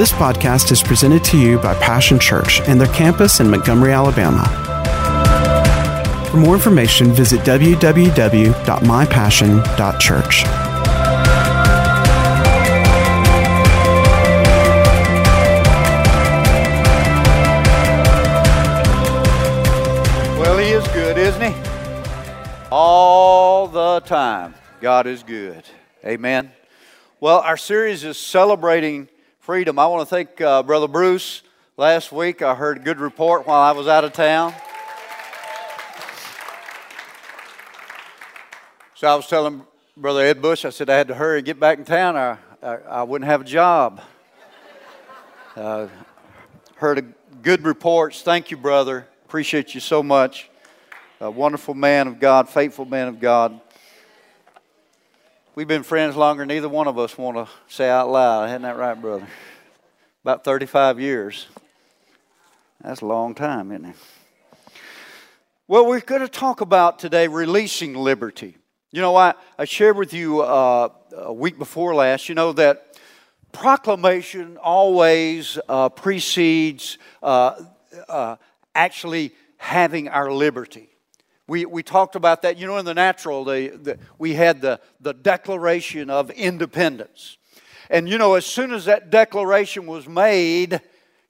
This podcast is presented to you by Passion Church and their campus in Montgomery, Alabama. For more information, visit www.mypassion.church. Isn't he? All the time. God is good. Amen. Well, our series is Celebrating Freedom. I want to thank Brother Bruce. Last week I heard a good report while I was out of town. So I was telling Brother Ed Bush, I said I had to hurry and get back in town or I wouldn't have a job. Heard good reports. Thank you, brother. Appreciate you so much. A wonderful man of God, faithful man of God. We've been friends longer than either one of us want to say out loud. Isn't that right, brother? About 35 years. That's a long time, isn't it? Well, we're going to talk about today releasing liberty. You know, I shared with you a week before last, you know, that proclamation always precedes actually having our liberty. We talked about that. You know, in the natural, we had the Declaration of Independence. And, you know, as soon as that declaration was made,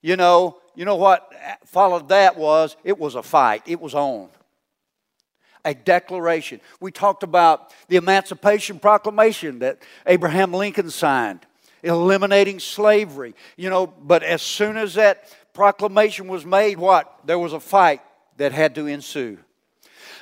you know what followed that was? It was a fight. It was on. A declaration. We talked about the Emancipation Proclamation that Abraham Lincoln signed, eliminating slavery. You know, but as soon as that proclamation was made, what? There was a fight that had to ensue.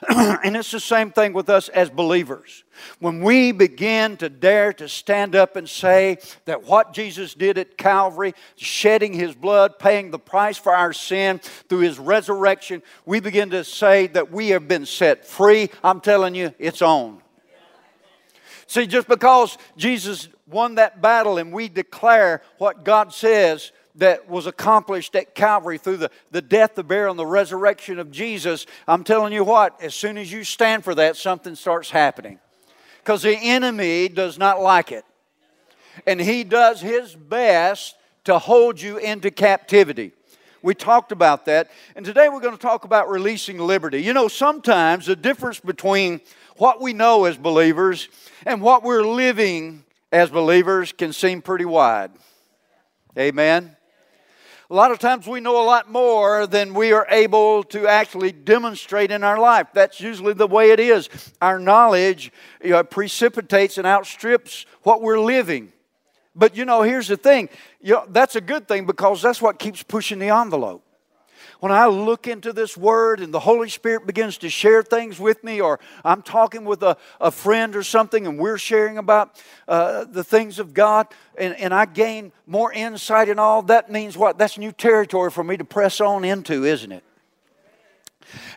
And it's the same thing with us as believers. When we begin to dare to stand up and say that what Jesus did at Calvary, shedding His blood, paying the price for our sin through His resurrection, we begin to say that we have been set free. I'm telling you, it's on. See, just because Jesus won that battle and we declare what God says that was accomplished at Calvary through the death, the burial, and the resurrection of Jesus, I'm telling you what, as soon as you stand for that, something starts happening. Because the enemy does not like it. And he does his best to hold you into captivity. We talked about that. And today we're going to talk about releasing liberty. You know, sometimes the difference between what we know as believers and what we're living as believers can seem pretty wide. Amen. A lot of times we know a lot more than we are able to actually demonstrate in our life. That's usually the way it is. Our knowledge, you know, precipitates and outstrips what we're living. But, you know, here's the thing. You know, that's a good thing because that's what keeps pushing the envelope. When I look into this Word and the Holy Spirit begins to share things with me, or I'm talking with a friend or something and we're sharing about the things of God, and I gain more insight and all, that means what? That's new territory for me to press on into, isn't it?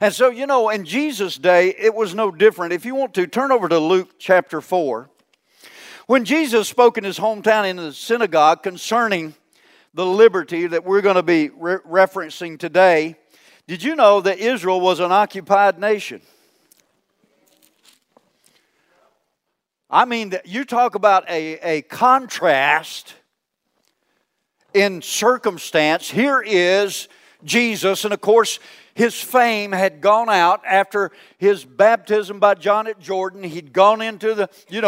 And so, you know, in Jesus' day, it was no different. If you want to, turn over to Luke chapter 4. When Jesus spoke in His hometown in the synagogue concerning the liberty that we're going to be referencing today, did you know that Israel was an occupied nation? I mean, you talk about a contrast in circumstance. Here is Jesus, and of course, His fame had gone out after His baptism by John at Jordan. He'd gone into the,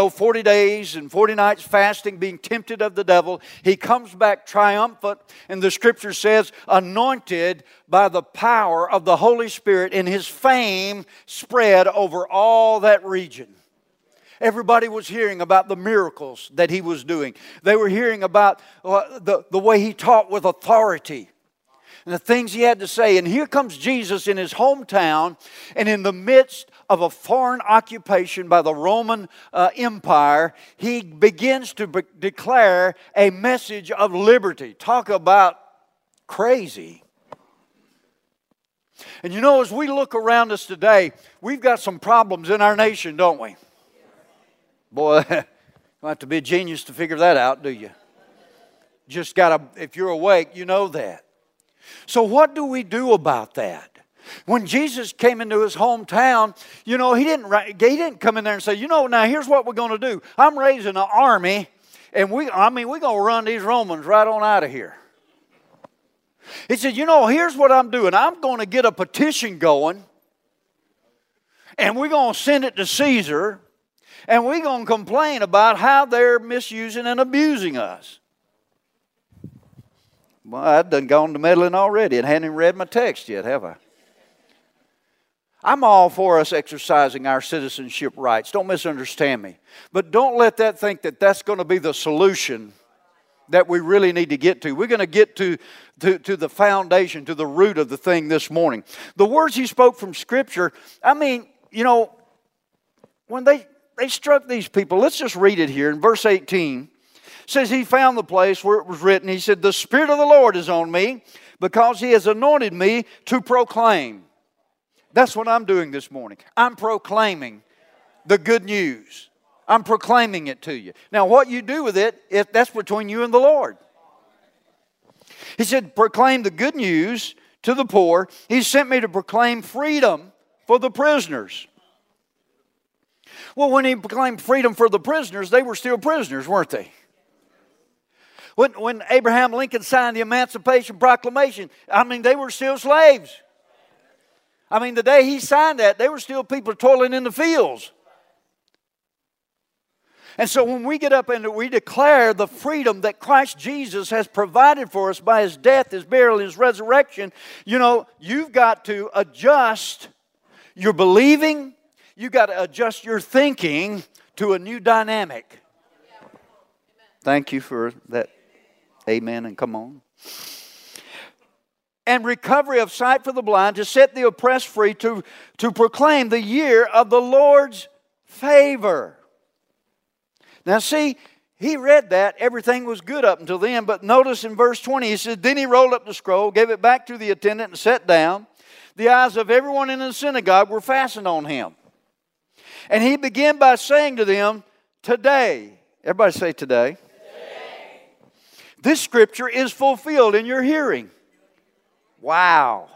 40 days and 40 nights fasting, being tempted of the devil. He comes back triumphant, and the Scripture says, anointed by the power of the Holy Spirit, and His fame spread over all that region. Everybody was hearing about the miracles that He was doing. They were hearing about the way He taught with authority, and the things He had to say. And here comes Jesus in His hometown and in the midst of a foreign occupation by the Roman Empire, He begins to declare a message of liberty. Talk about crazy. And you know, as we look around us today, we've got some problems in our nation, don't we? Boy, you don't have to be a genius to figure that out, do you? Just got to, if you're awake, you know that. So what do we do about that? When Jesus came into His hometown, you know, he didn't come in there and say, you know, now here's what we're going to do. I'm raising an army And we're going to run these Romans right on out of here. He said, you know, here's what I'm doing. I'm going to get a petition going, and we're going to send it to Caesar, and we're going to complain about how they're misusing and abusing us. Well, I've done gone to meddling already and hadn't even read my text yet, have I? I'm all for us exercising our citizenship rights. Don't misunderstand me. But don't let that think that that's going to be the solution that we really need to get to. We're going to get to the foundation, to the root of the thing this morning. The words he spoke from Scripture, I mean, you know, when they struck these people, let's just read it here in verse 18. It says, he found the place where it was written. He said, the Spirit of the Lord is on me because he has anointed me to proclaim. That's what I'm doing this morning. I'm proclaiming the good news. I'm proclaiming it to you. Now, what you do with it, that's between you and the Lord. He said, proclaim the good news to the poor. He sent me to proclaim freedom for the prisoners. Well, when he proclaimed freedom for the prisoners, they were still prisoners, weren't they? When Abraham Lincoln signed the Emancipation Proclamation, I mean, they were still slaves. I mean, the day he signed that, they were still people toiling in the fields. And so when we get up and we declare the freedom that Christ Jesus has provided for us by his death, his burial, his resurrection, you know, you've got to adjust your believing, you've got to adjust your thinking to a new dynamic. Thank you for that. Amen and come on. And recovery of sight for the blind, to set the oppressed free, to proclaim the year of the Lord's favor. Now see, he read that, everything was good up until then, but notice in verse 20, he said, then he rolled up the scroll, gave it back to the attendant and sat down. The eyes of everyone in the synagogue were fastened on him. And he began by saying to them, today, everybody say today. This scripture is fulfilled in your hearing. Wow.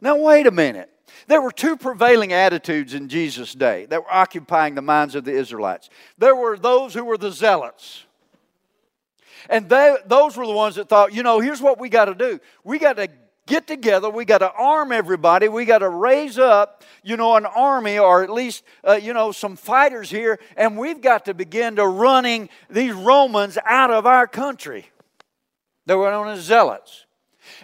Now, wait a minute. There were two prevailing attitudes in Jesus' day that were occupying the minds of the Israelites. There were those who were the zealots. And those were the ones that thought, you know, here's what we got to do. We got to get together. We got to arm everybody. We got to raise up, you know, an army or at least, you know, some fighters here. And we've got to begin to running these Romans out of our country. They were known as zealots.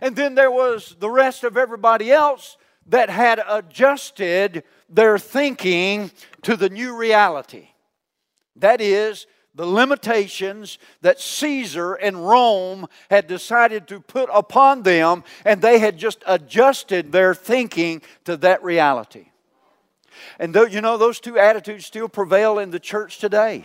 And then there was the rest of everybody else that had adjusted their thinking to the new reality. That is, the limitations that Caesar and Rome had decided to put upon them, and they had just adjusted their thinking to that reality. And though, you know, those two attitudes still prevail in the church today.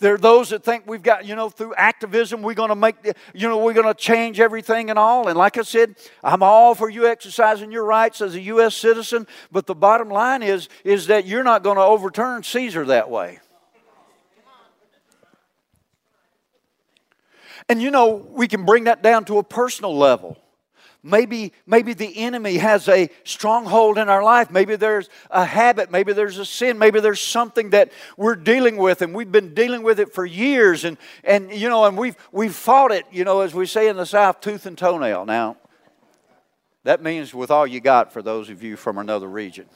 There are those that think we've got, you know, through activism, we're going to make, you know, we're going to change everything and all. And like I said, I'm all for you exercising your rights as a U.S. citizen. But the bottom line is that you're not going to overturn Caesar that way. And, you know, we can bring that down to a personal level. Maybe the enemy has a stronghold in our life. Maybe there's a habit. Maybe there's a sin. Maybe there's something that we're dealing with, and we've been dealing with it for years. And you know, and we've fought it. You know, as we say in the South, tooth and toenail. Now, that means with all you got. For those of you from another region,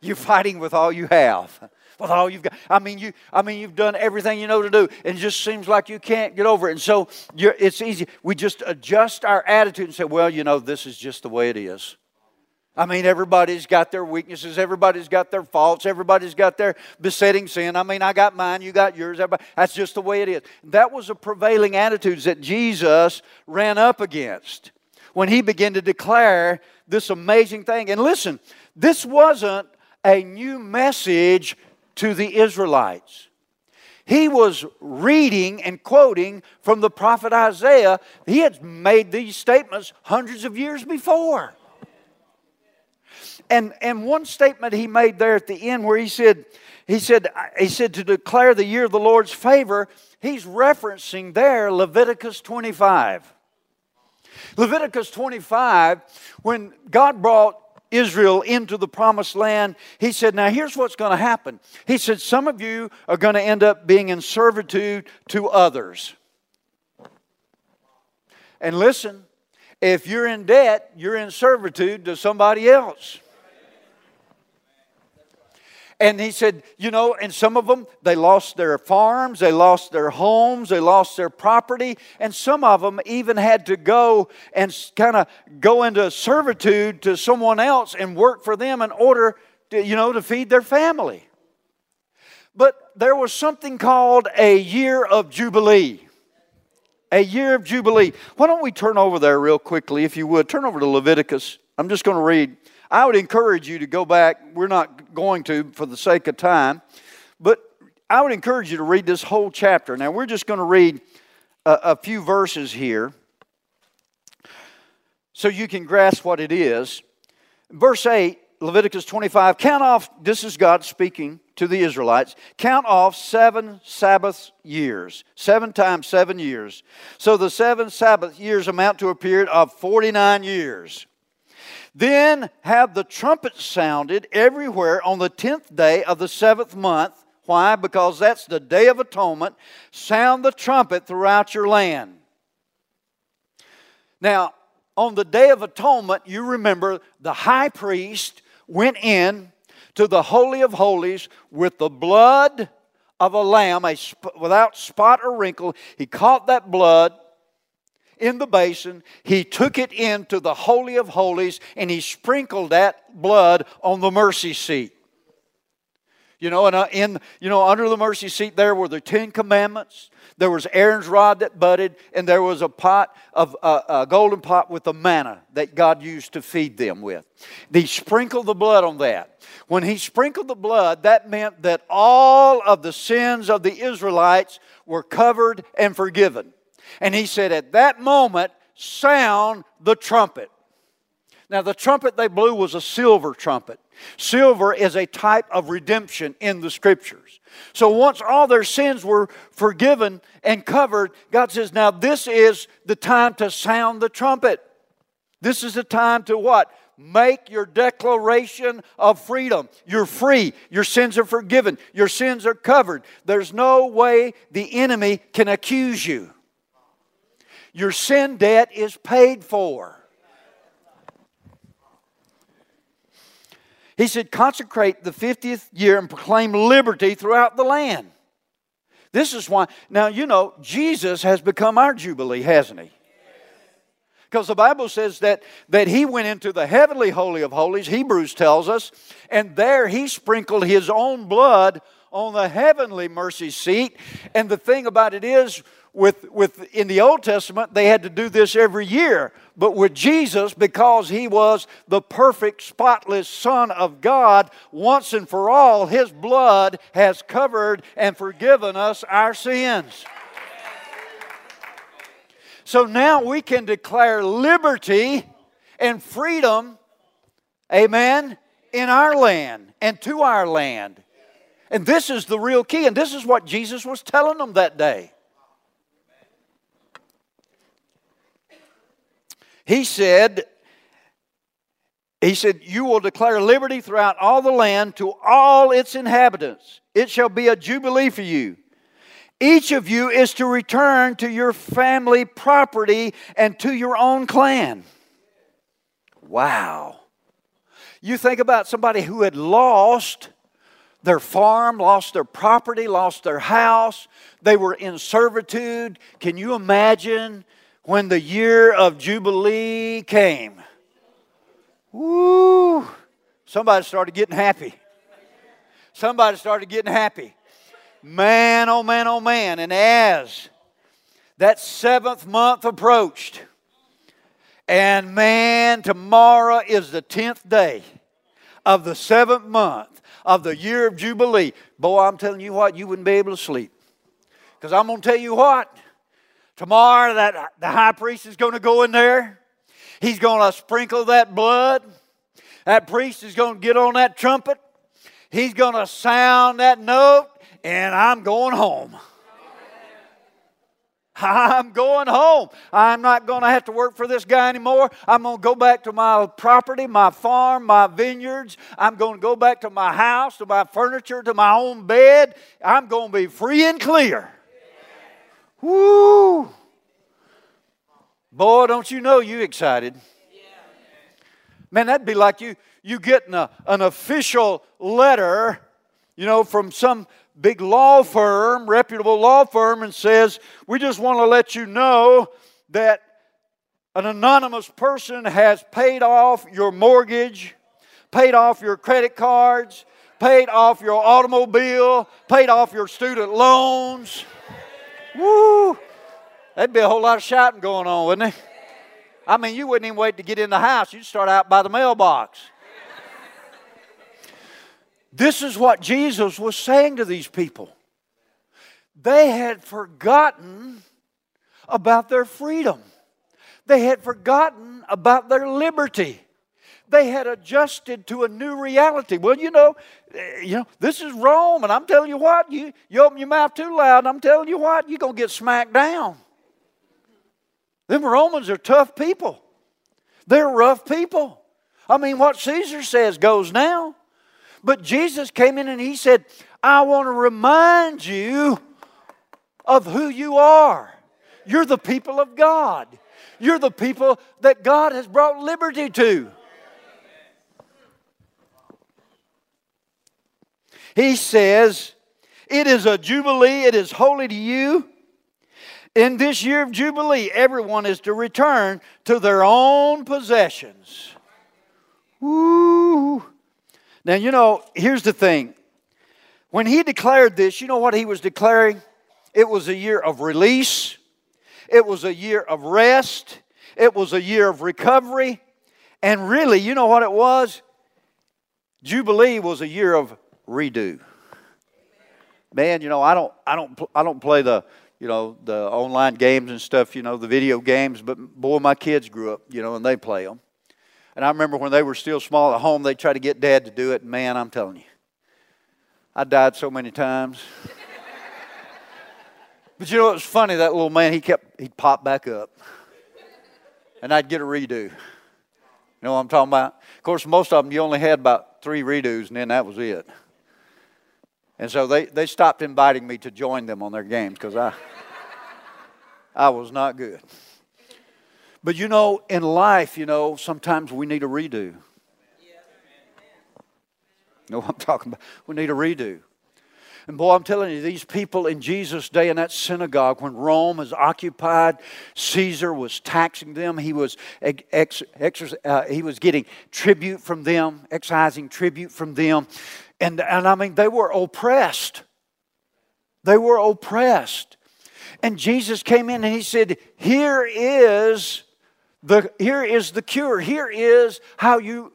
you're fighting with all you have. With all you've got. I mean, you've done everything you know to do, and it just seems like you can't get over it. And so it's easy. We just adjust our attitude and say, well, you know, this is just the way it is. I mean, everybody's got their weaknesses. Everybody's got their faults. Everybody's got their besetting sin. I mean, I got mine. You got yours. Everybody. That's just the way it is. That was the prevailing attitudes that Jesus ran up against when he began to declare this amazing thing. And listen, this wasn't a new message to the Israelites. He was reading and quoting from the prophet Isaiah. He had made these statements hundreds of years before. And one statement he made there at the end where he said to declare the year of the Lord's favor, he's referencing there Leviticus 25. Leviticus 25, when God brought Israel into the promised land, he said, now here's what's going to happen. He said, some of you are going to end up being in servitude to others. And listen, if you're in debt, you're in servitude to somebody else. And he said, you know, and some of them, they lost their farms, they lost their homes, they lost their property. And some of them even had to go and kind of go into servitude to someone else and work for them in order to, you know, to feed their family. But there was something called a year of Jubilee. A year of Jubilee. Why don't we turn over there real quickly, if you would. Turn over to Leviticus. I'm just going to read. I would encourage you to go back. We're not going to for the sake of time. But I would encourage you to read this whole chapter. Now, we're just going to read a few verses here so you can grasp what it is. Verse 8, Leviticus 25, count off, this is God speaking to the Israelites, count off 7 Sabbath years, 7 times 7 years. So the 7 Sabbath years amount to a period of 49 years. Then have the trumpet sounded everywhere on the 10th day of the 7th month. Why? Because that's the Day of Atonement. Sound the trumpet throughout your land. Now, on the Day of Atonement, you remember the high priest went in to the Holy of Holies with the blood of a lamb, without spot or wrinkle. He caught that blood in the basin, he took it into the Holy of Holies, and he sprinkled that blood on the mercy seat. You know, and under the mercy seat there were the Ten Commandments. There was Aaron's rod that budded, and there was a golden pot with the manna that God used to feed them with. He sprinkled the blood on that. When he sprinkled the blood, that meant that all of the sins of the Israelites were covered and forgiven. And he said, at that moment, sound the trumpet. Now, the trumpet they blew was a silver trumpet. Silver is a type of redemption in the Scriptures. So once all their sins were forgiven and covered, God says, now this is the time to sound the trumpet. This is the time to what? Make your declaration of freedom. You're free. Your sins are forgiven. Your sins are covered. There's no way the enemy can accuse you. Your sin debt is paid for. He said, consecrate the 50th year and proclaim liberty throughout the land. This is why. Now, you know, Jesus has become our Jubilee, hasn't he? Because the Bible says that he went into the heavenly Holy of Holies, Hebrews tells us, and there he sprinkled his own blood on the heavenly mercy seat. And the thing about it is, With in the Old Testament, they had to do this every year. But with Jesus, because he was the perfect, spotless Son of God, once and for all, his blood has covered and forgiven us our sins. So now we can declare liberty and freedom, amen, in our land and to our land. And this is the real key, and this is what Jesus was telling them that day. He said, you will declare liberty throughout all the land to all its inhabitants. It shall be a jubilee for you. Each of you is to return to your family property and to your own clan. Wow. You think about somebody who had lost their farm, lost their property, lost their house. They were in servitude. Can you imagine when the year of Jubilee came? Woo! Somebody started getting happy. Man, oh man, oh man. And as that 7th month approached, and man, tomorrow is the 10th day of the 7th month of the year of Jubilee. Boy, I'm telling you what, you wouldn't be able to sleep. Because I'm going to tell you what. Tomorrow, the high priest is going to go in there. He's going to sprinkle that blood. That priest is going to get on that trumpet. He's going to sound that note, and I'm going home. I'm going home. I'm not going to have to work for this guy anymore. I'm going to go back to my property, my farm, my vineyards. I'm going to go back to my house, to my furniture, to my own bed. I'm going to be free and clear. Yeah. Woo! Boy, don't you know you excited. Yeah. Man, that'd be like you getting an official letter, you know, from some big law firm, reputable law firm, and says, we just want to let you know that an anonymous person has paid off your mortgage, paid off your credit cards, paid off your automobile, paid off your student loans. Woo! That'd be a whole lot of shouting going on, wouldn't it? I mean, you wouldn't even wait to get in the house. You'd start out by the mailbox. This is what Jesus was saying to these people. They had forgotten about their freedom. They had forgotten about their liberty. They had adjusted to a new reality. Well, you know, this is Rome, and I'm telling you what, you open your mouth too loud, and I'm telling you what, you're going to get smacked down. Them Romans are tough people. They're rough people. I mean, what Caesar says goes now. But Jesus came in and he said, I want to remind you of who you are. You're the people of God. You're the people that God has brought liberty to. He says, it is a jubilee, it is holy to you. In this year of jubilee, everyone is to return to their own possessions. Woo! Now, you know, here's the thing. When he declared this, you know what he was declaring? It was a year of release. It was a year of rest. It was a year of recovery. And really, you know what it was? Jubilee was a year of redo. Man, you know, I don't play the online games and stuff, you know, the video games, but boy, my kids grew up, you know, and they play them. And I remember when they were still small at home, they tried to get Dad to do it. And man, I'm telling you, I died so many times. But you know, it was funny, that little man, he'd pop back up. And I'd get a redo. You know what I'm talking about? Of course, most of them, you only had about 3 redos, and then that was it. And so they stopped inviting me to join them on their games because I was not good. But, you know, in life, you know, sometimes we need a redo. You know what I'm talking about? We need a redo. And, boy, I'm telling you, these people in Jesus' day in that synagogue, when Rome was occupied, Caesar was taxing them. He was he was getting tribute from them, excising tribute from them. And I mean, they were oppressed. They were oppressed. And Jesus came in and he said, Here is the cure. Here is how you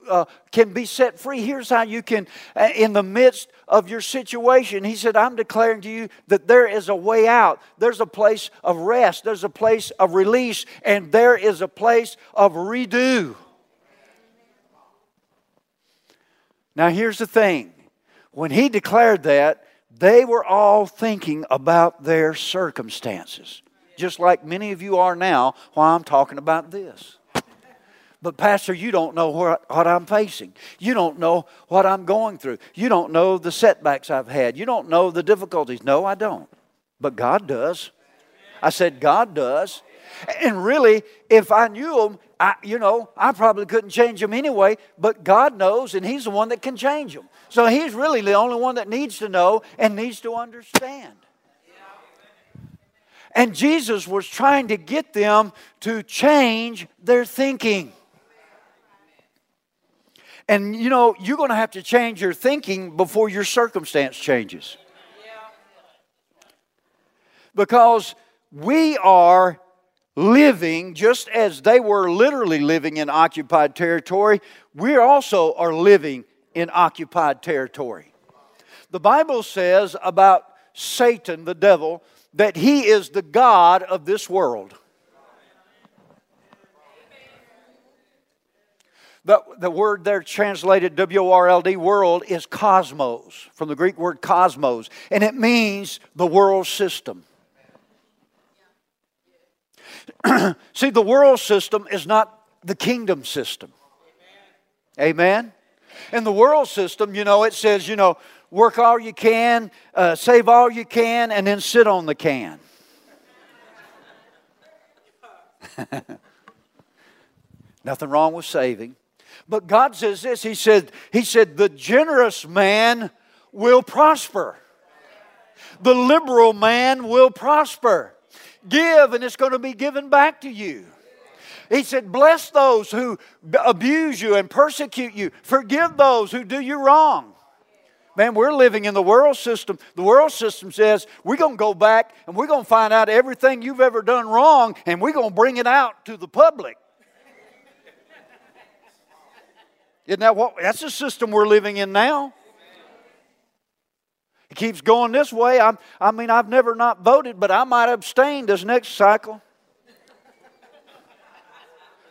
can be set free. Here's how you can, in the midst of your situation, he said, I'm declaring to you that there is a way out. There's a place of rest. There's a place of release. And there is a place of redo. Now here's the thing. When he declared that, they were all thinking about their circumstances, just like many of you are now while I'm talking about this. But, Pastor, you don't know what I'm facing. You don't know what I'm going through. You don't know the setbacks I've had. You don't know the difficulties. No, I don't. But God does. I said God does. And really, if I knew them, I probably couldn't change them anyway. But God knows, and He's the one that can change them. So He's really the only one that needs to know and needs to understand. And Jesus was trying to get them to change their thinking. And, you know, you're going to have to change your thinking before your circumstance changes. Because we are living, just as they were literally living in occupied territory, we also are living in occupied territory. The Bible says about Satan, the devil, that he is the god of this world. The word there translated W-O-R-L-D, world, is cosmos, from the Greek word cosmos, and it means the world system. See, the world system is not the kingdom system. Amen? In the world system, you know, it says, you know, work all you can, save all you can, and then sit on the can. Nothing wrong with saving. But God says this. He said, the generous man will prosper. The liberal man will prosper. Give, and it's going to be given back to you. He said, bless those who abuse you and persecute you. Forgive those who do you wrong. Man, we're living in the world system. The world system says, we're going to go back and we're going to find out everything you've ever done wrong, and we're going to bring it out to the public. Isn't that what? That's the system we're living in now. It keeps going this way. I mean, I've never not voted, but I might abstain this next cycle.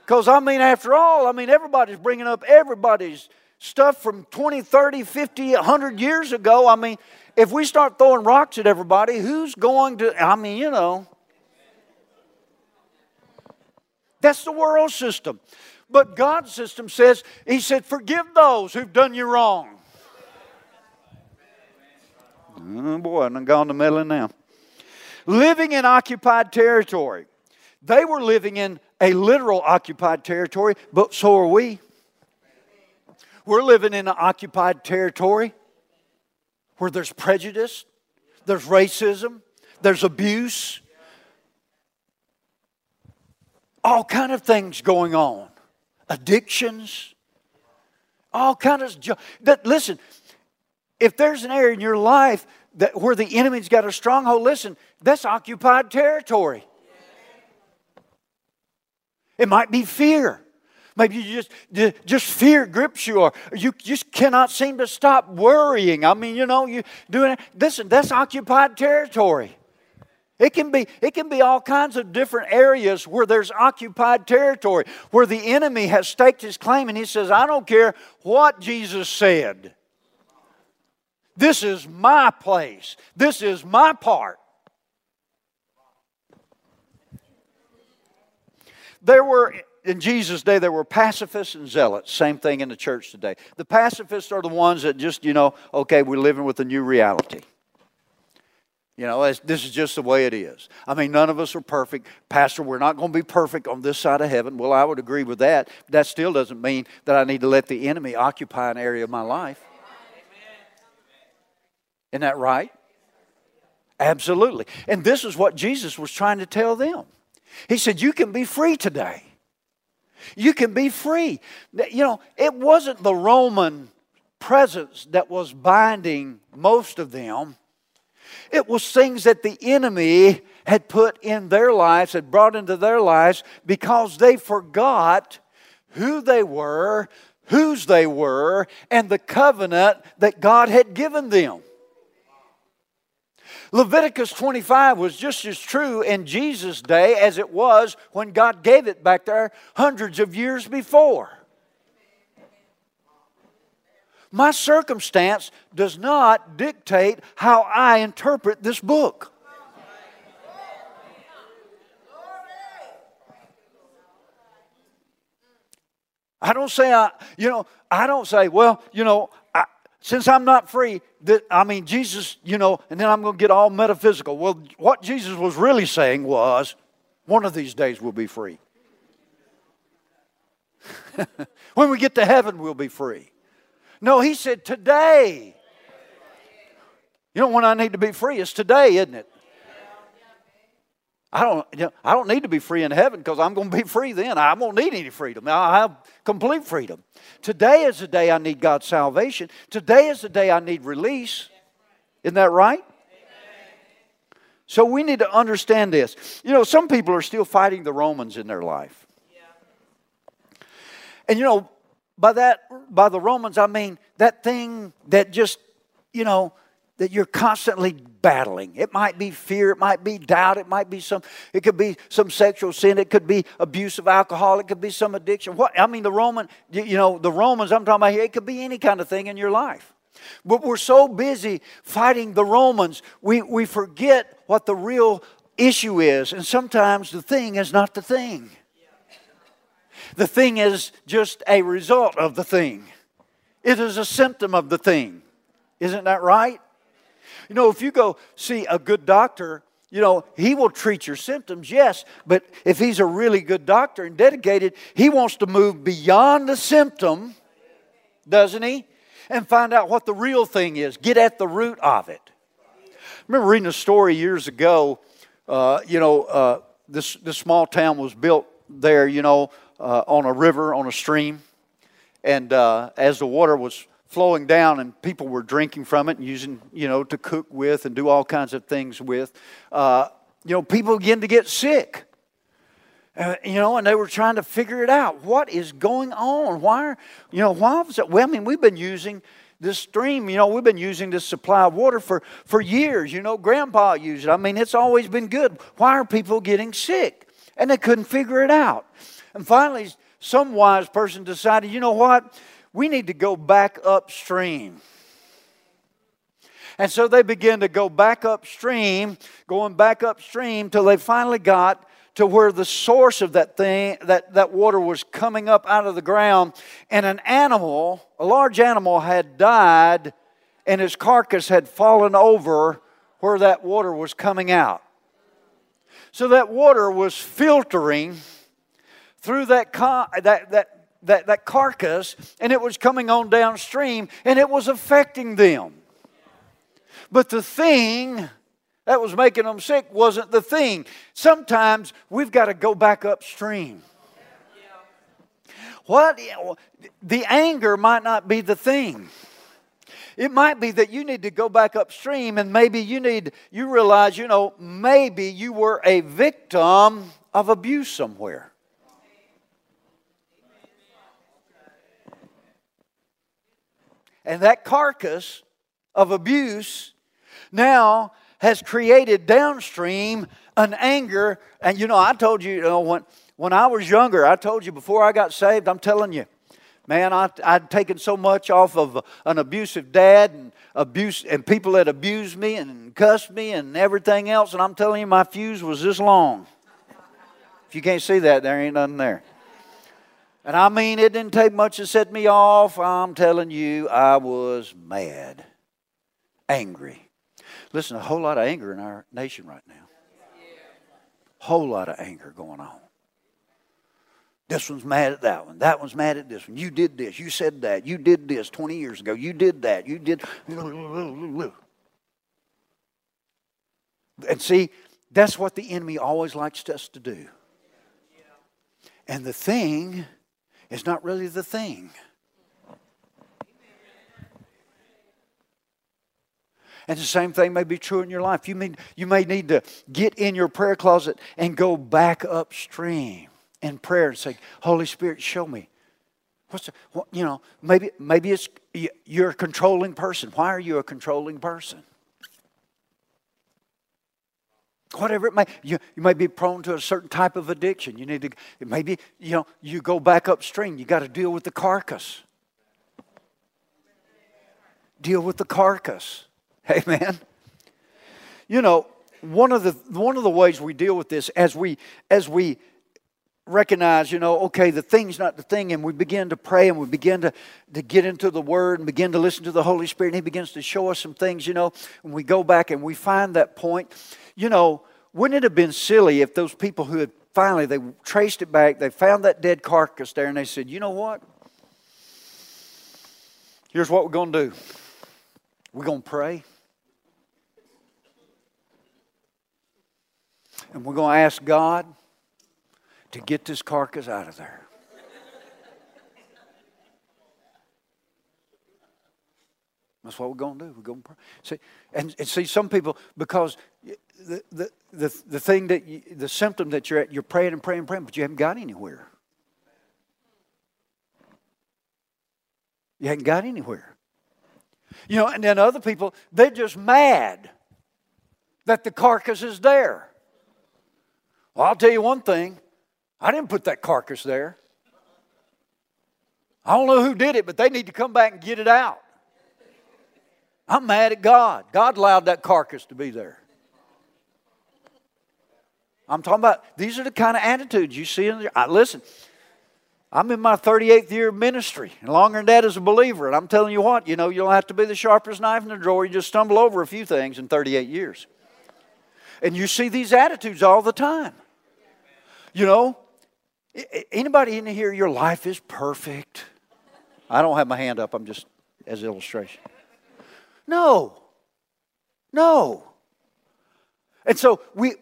Because, I mean, after all, I mean, everybody's bringing up everybody's stuff from 20, 30, 50, 100 years ago. I mean, if we start throwing rocks at everybody, who's going to, I mean, you know. That's the world system. But God's system says, he said, forgive those who've done you wrong. Oh boy, I'm gone to meddling now. Living in occupied territory. They were living in a literal occupied territory, but so are we. We're living in an occupied territory where there's prejudice, there's racism, there's abuse. All kind of things going on. Addictions. All kind of junk. Listen, if there's an area in your life that where the enemy's got a stronghold, listen, that's occupied territory. It might be fear. Maybe you just fear grips you, or you just cannot seem to stop worrying. I mean, you know, you doing it. Listen, that's occupied territory. It can be all kinds of different areas where there's occupied territory, where the enemy has staked his claim, and he says, I don't care what Jesus said. This is my place. This is my part. There were, in Jesus' day, there were pacifists and zealots. Same thing in the church today. The pacifists are the ones that just, you know, okay, we're living with a new reality. You know, this is just the way it is. I mean, none of us are perfect. Pastor, we're not going to be perfect on this side of heaven. Well, I would agree with that. But that still doesn't mean that I need to let the enemy occupy an area of my life. Isn't that right? Absolutely. And this is what Jesus was trying to tell them. He said, you can be free today. You can be free. You know, it wasn't the Roman presence that was binding most of them. It was things that the enemy had put in their lives, had brought into their lives, because they forgot who they were, whose they were, and the covenant that God had given them. Leviticus 25 was just as true in Jesus' day as it was when God gave it back there hundreds of years before. My circumstance does not dictate how I interpret this book. I don't say, well, you know, since I'm not free, Jesus, you know, and then I'm going to get all metaphysical. Well, what Jesus was really saying was, one of these days we'll be free. When we get to heaven, we'll be free. No, he said today. You know, when I need to be free, it's today, isn't it? I don't need to be free in heaven because I'm going to be free then. I won't need any freedom. I'll have complete freedom. Today is the day I need God's salvation. Today is the day I need release. Isn't that right? Amen. So we need to understand this. You know, some people are still fighting the Romans in their life. Yeah. And you know, by the Romans, I mean that thing that just, you know, that you're constantly battling. It might be fear, it might be doubt, it could be some sexual sin, it could be abuse of alcohol, it could be some addiction. The Romans I'm talking about here, it could be any kind of thing in your life. But we're so busy fighting the Romans, we forget what the real issue is. And sometimes the thing is not the thing. The thing is just a result of the thing. It is a symptom of the thing. Isn't that right? You know, if you go see a good doctor, you know, he will treat your symptoms, yes. But if he's a really good doctor and dedicated, he wants to move beyond the symptom, doesn't he? And find out what the real thing is. Get at the root of it. I remember reading a story years ago. This small town was built there, you know, on a river, on a stream. And as the water was flowing down and people were drinking from it and using, you know, to cook with and do all kinds of things with, you know, people began to get sick. You know, and they were trying to figure it out. What is going on? Why was it? Well, I mean, we've been using this stream, you know, we've been using this supply of water for years. You know, Grandpa used it. I mean, it's always been good. Why are people getting sick? And they couldn't figure it out. And finally, some wise person decided, you know what? We need to go back upstream. And so they began to go back upstream, till they finally got to where the source of that thing, that water was coming up out of the ground. And an animal, a large animal, had died, and his carcass had fallen over where that water was coming out. So that water was filtering through that carcass, and it was coming on downstream, and it was affecting them. But the thing that was making them sick wasn't the thing. Sometimes we've got to go back upstream. What? The anger might not be the thing. It might be that you need to go back upstream, and maybe you realize, you know, maybe you were a victim of abuse somewhere. And that carcass of abuse now has created downstream an anger. And you know, I told you, you know, when I was younger, I told you before I got saved, I'm telling you, man, I'd taken so much off of an abusive dad and abuse and people that abused me and cussed me and everything else. And I'm telling you, my fuse was this long. If you can't see that, there ain't nothing there. And I mean, it didn't take much to set me off. I'm telling you, I was mad, angry. Listen, a whole lot of anger in our nation right now. Whole lot of anger going on. This one's mad at that one. That one's mad at this one. You did this. You said that. You did this 20 years ago. You did that. You did. And see, that's what the enemy always likes us to do. And the thing is not really the thing. And the same thing may be true in your life. You may need to get in your prayer closet and go back upstream in prayer and say, Holy Spirit, show me. Maybe it's you're a controlling person. Why are you a controlling person? Whatever it may, you may be prone to a certain type of addiction. You need to, maybe, you know, you go back upstream. You got to deal with the carcass. Deal with the carcass. Amen. You know, one of the ways we deal with this as we recognize, you know, okay, the thing's not the thing, and we begin to pray and we begin to get into the Word and begin to listen to the Holy Spirit, and He begins to show us some things, you know, and we go back and we find that point. You know, wouldn't it have been silly if those people who had finally, they traced it back, they found that dead carcass there, and they said, you know what? Here's what we're going to do. We're going to pray. And we're going to ask God to get this carcass out of there. That's what we're going to do. We're going to pray. See, and see, some people, because the thing that you, the symptom that you're at, you're praying and praying and praying, but you haven't got anywhere. You haven't got anywhere. You know, and then other people, they're just mad that the carcass is there. Well, I'll tell you one thing. I didn't put that carcass there. I don't know who did it, but they need to come back and get it out. I'm mad at God. God allowed that carcass to be there. I'm talking about, these are the kind of attitudes you see in the, listen, I'm in my 38th year of ministry, and longer than that as a believer. And I'm telling you what, you know, you don't have to be the sharpest knife in the drawer. You just stumble over a few things in 38 years. And you see these attitudes all the time. You know, anybody in here, your life is perfect. I don't have my hand up. I'm just as an illustration. No. No. And so we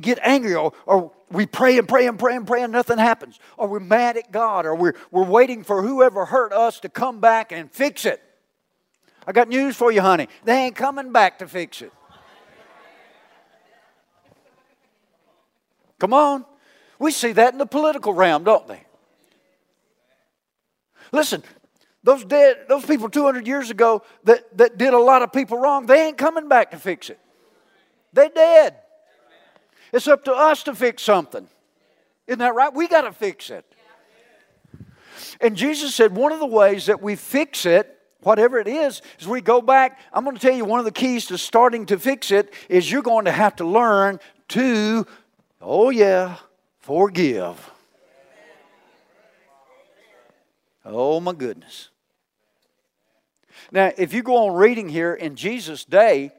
get angry or we pray and pray and pray and pray and nothing happens. Or we're mad at God or we're waiting for whoever hurt us to come back and fix it. I got news for you, honey. They ain't coming back to fix it. Come on. We see that in the political realm, don't they? Listen, those people 200 years ago that did a lot of people wrong, they ain't coming back to fix it. They did. It's up to us to fix something. Isn't that right? We got to fix it. And Jesus said one of the ways that we fix it, whatever it is we go back. I'm going to tell you one of the keys to starting to fix it is you're going to have to learn to, oh yeah, forgive. Oh my goodness. Now, if you go on reading here in Jesus' day,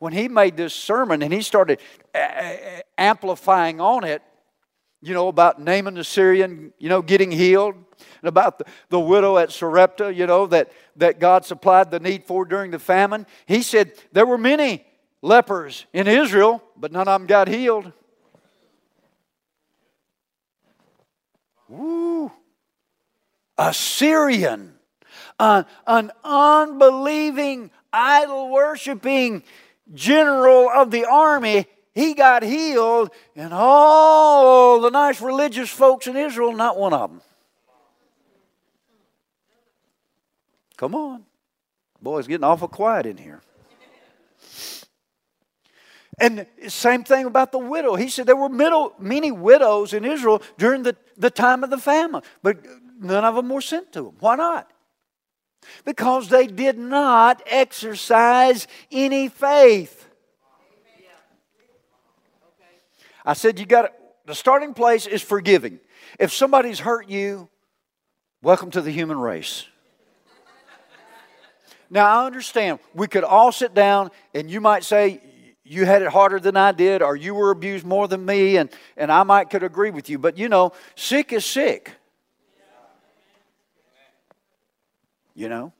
when he made this sermon and he started amplifying on it, you know, about Naaman the Syrian, you know, getting healed, and about the widow at Sarepta, you know, that God supplied the need for during the famine. He said there were many lepers in Israel, but none of them got healed. Woo! A Syrian, an unbelieving, idol-worshiping general of the army, he got healed, and all the nice religious folks in Israel, not one of them. Come on. Boy, it's getting awful quiet in here. And same thing about the widow. He said there were many widows in Israel during the time of the famine, but none of them were sent to them. Why not? Because they did not exercise any faith. I said you got the starting place is forgiving. If somebody's hurt you, welcome to the human race. Now I understand we could all sit down and you might say you had it harder than I did or you were abused more than me and I might could agree with you. But you know, sick is sick. You know,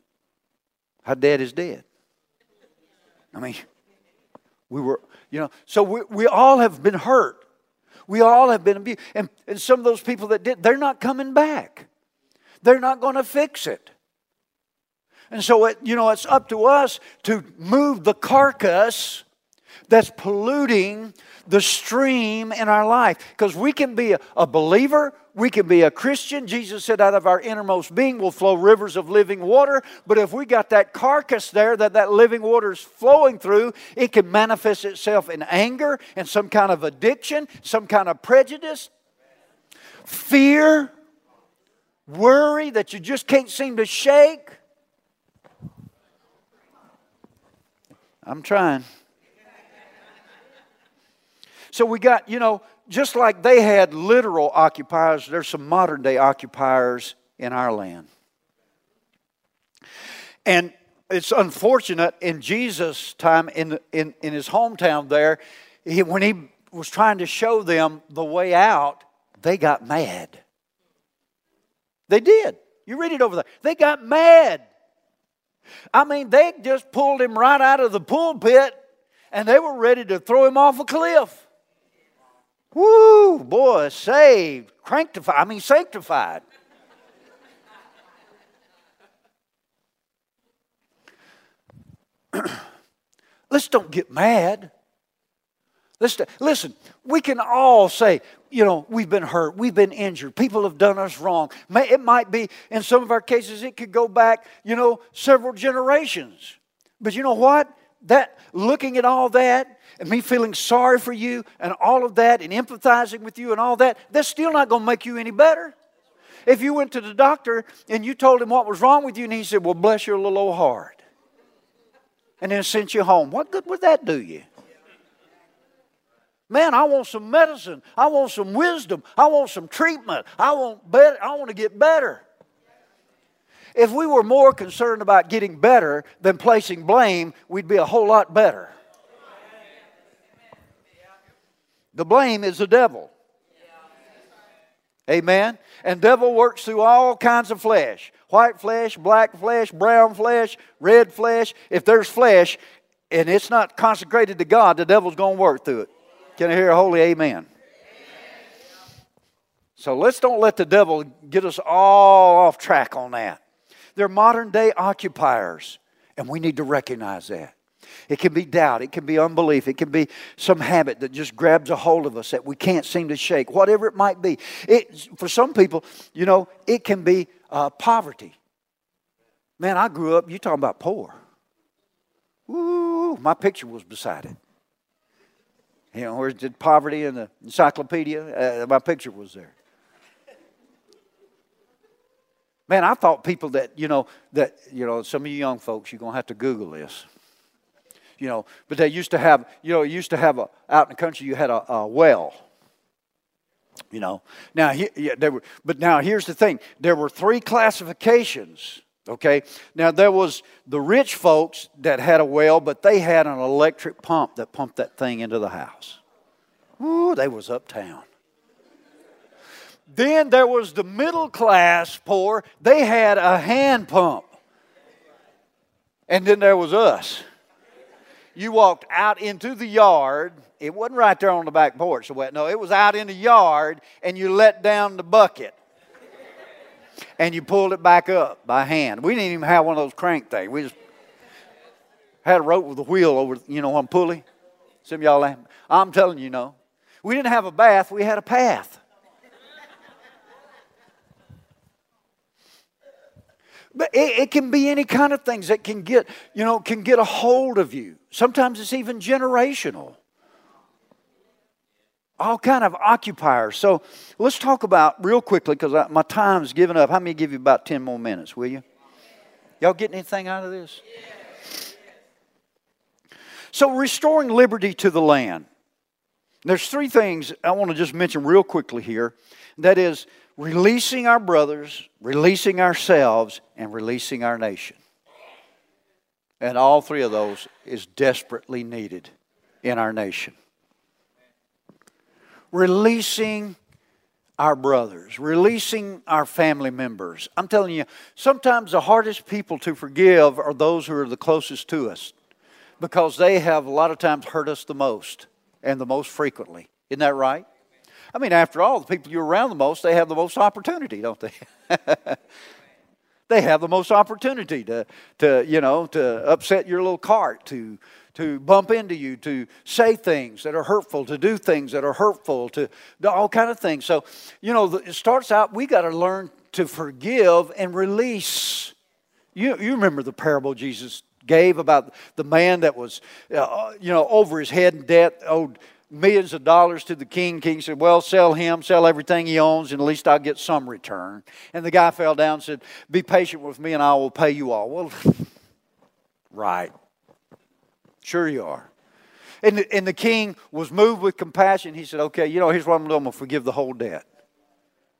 how dead is dead. I mean, we were, you know, so we all have been hurt. We all have been abused. And some of those people that did, they're not coming back. They're not going to fix it. And so, you know, it's up to us to move the carcass that's polluting the stream in our life. Because we can be a believer, we can be a Christian. Jesus said out of our innermost being will flow rivers of living water. But if we got that carcass there that living water is flowing through, it can manifest itself in anger and some kind of addiction, some kind of prejudice, fear, worry that you just can't seem to shake. I'm trying. So we got, you know, just like they had literal occupiers, there's some modern day occupiers in our land. And it's unfortunate in Jesus' time, in his hometown there, when he was trying to show them the way out, they got mad. They did. You read it over there. They got mad. I mean, they just pulled him right out of the pulpit and they were ready to throw him off a cliff. Woo, boy, saved, sanctified. Let's don't get mad. Listen, we can all say, you know, we've been hurt, we've been injured, people have done us wrong. It might be, in some of our cases, it could go back, you know, several generations. But you know what? That looking at all that and me feeling sorry for you and all of that and empathizing with you and all that, that's still not going to make you any better. If you went to the doctor and you told him what was wrong with you and he said, well, bless your little old heart, and then sent you home, what good would that do you? Man, I want some medicine. I want some wisdom. I want some treatment. I want to get better. If we were more concerned about getting better than placing blame, we'd be a whole lot better. The blame is the devil. Amen? And devil works through all kinds of flesh. White flesh, black flesh, brown flesh, red flesh. If there's flesh and it's not consecrated to God, the devil's going to work through it. Can I hear a holy amen? So let's don't let the devil get us all off track on that. They're modern day occupiers, and we need to recognize that. It can be doubt. It can be unbelief. It can be some habit that just grabs a hold of us that we can't seem to shake, whatever it might be. For some people, you know, it can be poverty. Man, I grew up, you're talking about poor. Ooh, my picture was beside it. You know, where's the poverty in the encyclopedia? My picture was there. Man, I thought people that, some of you young folks, you're going to have to Google this. You know, but they used to have, out in the country, you had a well. You know, now, now here's the thing. There were three classifications, okay? Now, there was the rich folks that had a well, but they had an electric pump that pumped that thing into the house. Ooh, they was uptown. Then there was the middle class poor. They had a hand pump. And then there was us. You walked out into the yard. It wasn't right there on the back porch. No, it was out in the yard, and you let down the bucket. And you pulled it back up by hand. We didn't even have one of those crank things. We just had a rope with a wheel over, on pulley. Some of y'all laughing. I'm telling you, no. We didn't have a bath. We had a path. But it can be any kind of things that can get a hold of you. Sometimes it's even generational. All kind of occupiers. So let's talk about real quickly because my time's giving up. How many give you about 10 more minutes, will you? Y'all getting anything out of this? So restoring liberty to the land. There's three things I want to just mention real quickly here. That is releasing our brothers, releasing ourselves, and releasing our nation. And all three of those is desperately needed in our nation. Releasing our brothers, releasing our family members. I'm telling you, sometimes the hardest people to forgive are those who are the closest to us because they have a lot of times hurt us the most. And the most frequently. Isn't that right? I mean, after all, the people you're around the most, they have the most opportunity, don't they? They have the most opportunity to upset your little cart, to bump into you, to say things that are hurtful, to do things that are hurtful, to all kind of things. So, it starts out, we got to learn to forgive and release. You remember the parable Jesus gave about the man that was, over his head in debt, owed millions of dollars to the king. King said, well, sell everything he owns, and at least I'll get some return. And the guy fell down and said, be patient with me, and I will pay you all. Well, right. Sure you are. And the king was moved with compassion. He said, okay, here's what I'm going to forgive the whole debt.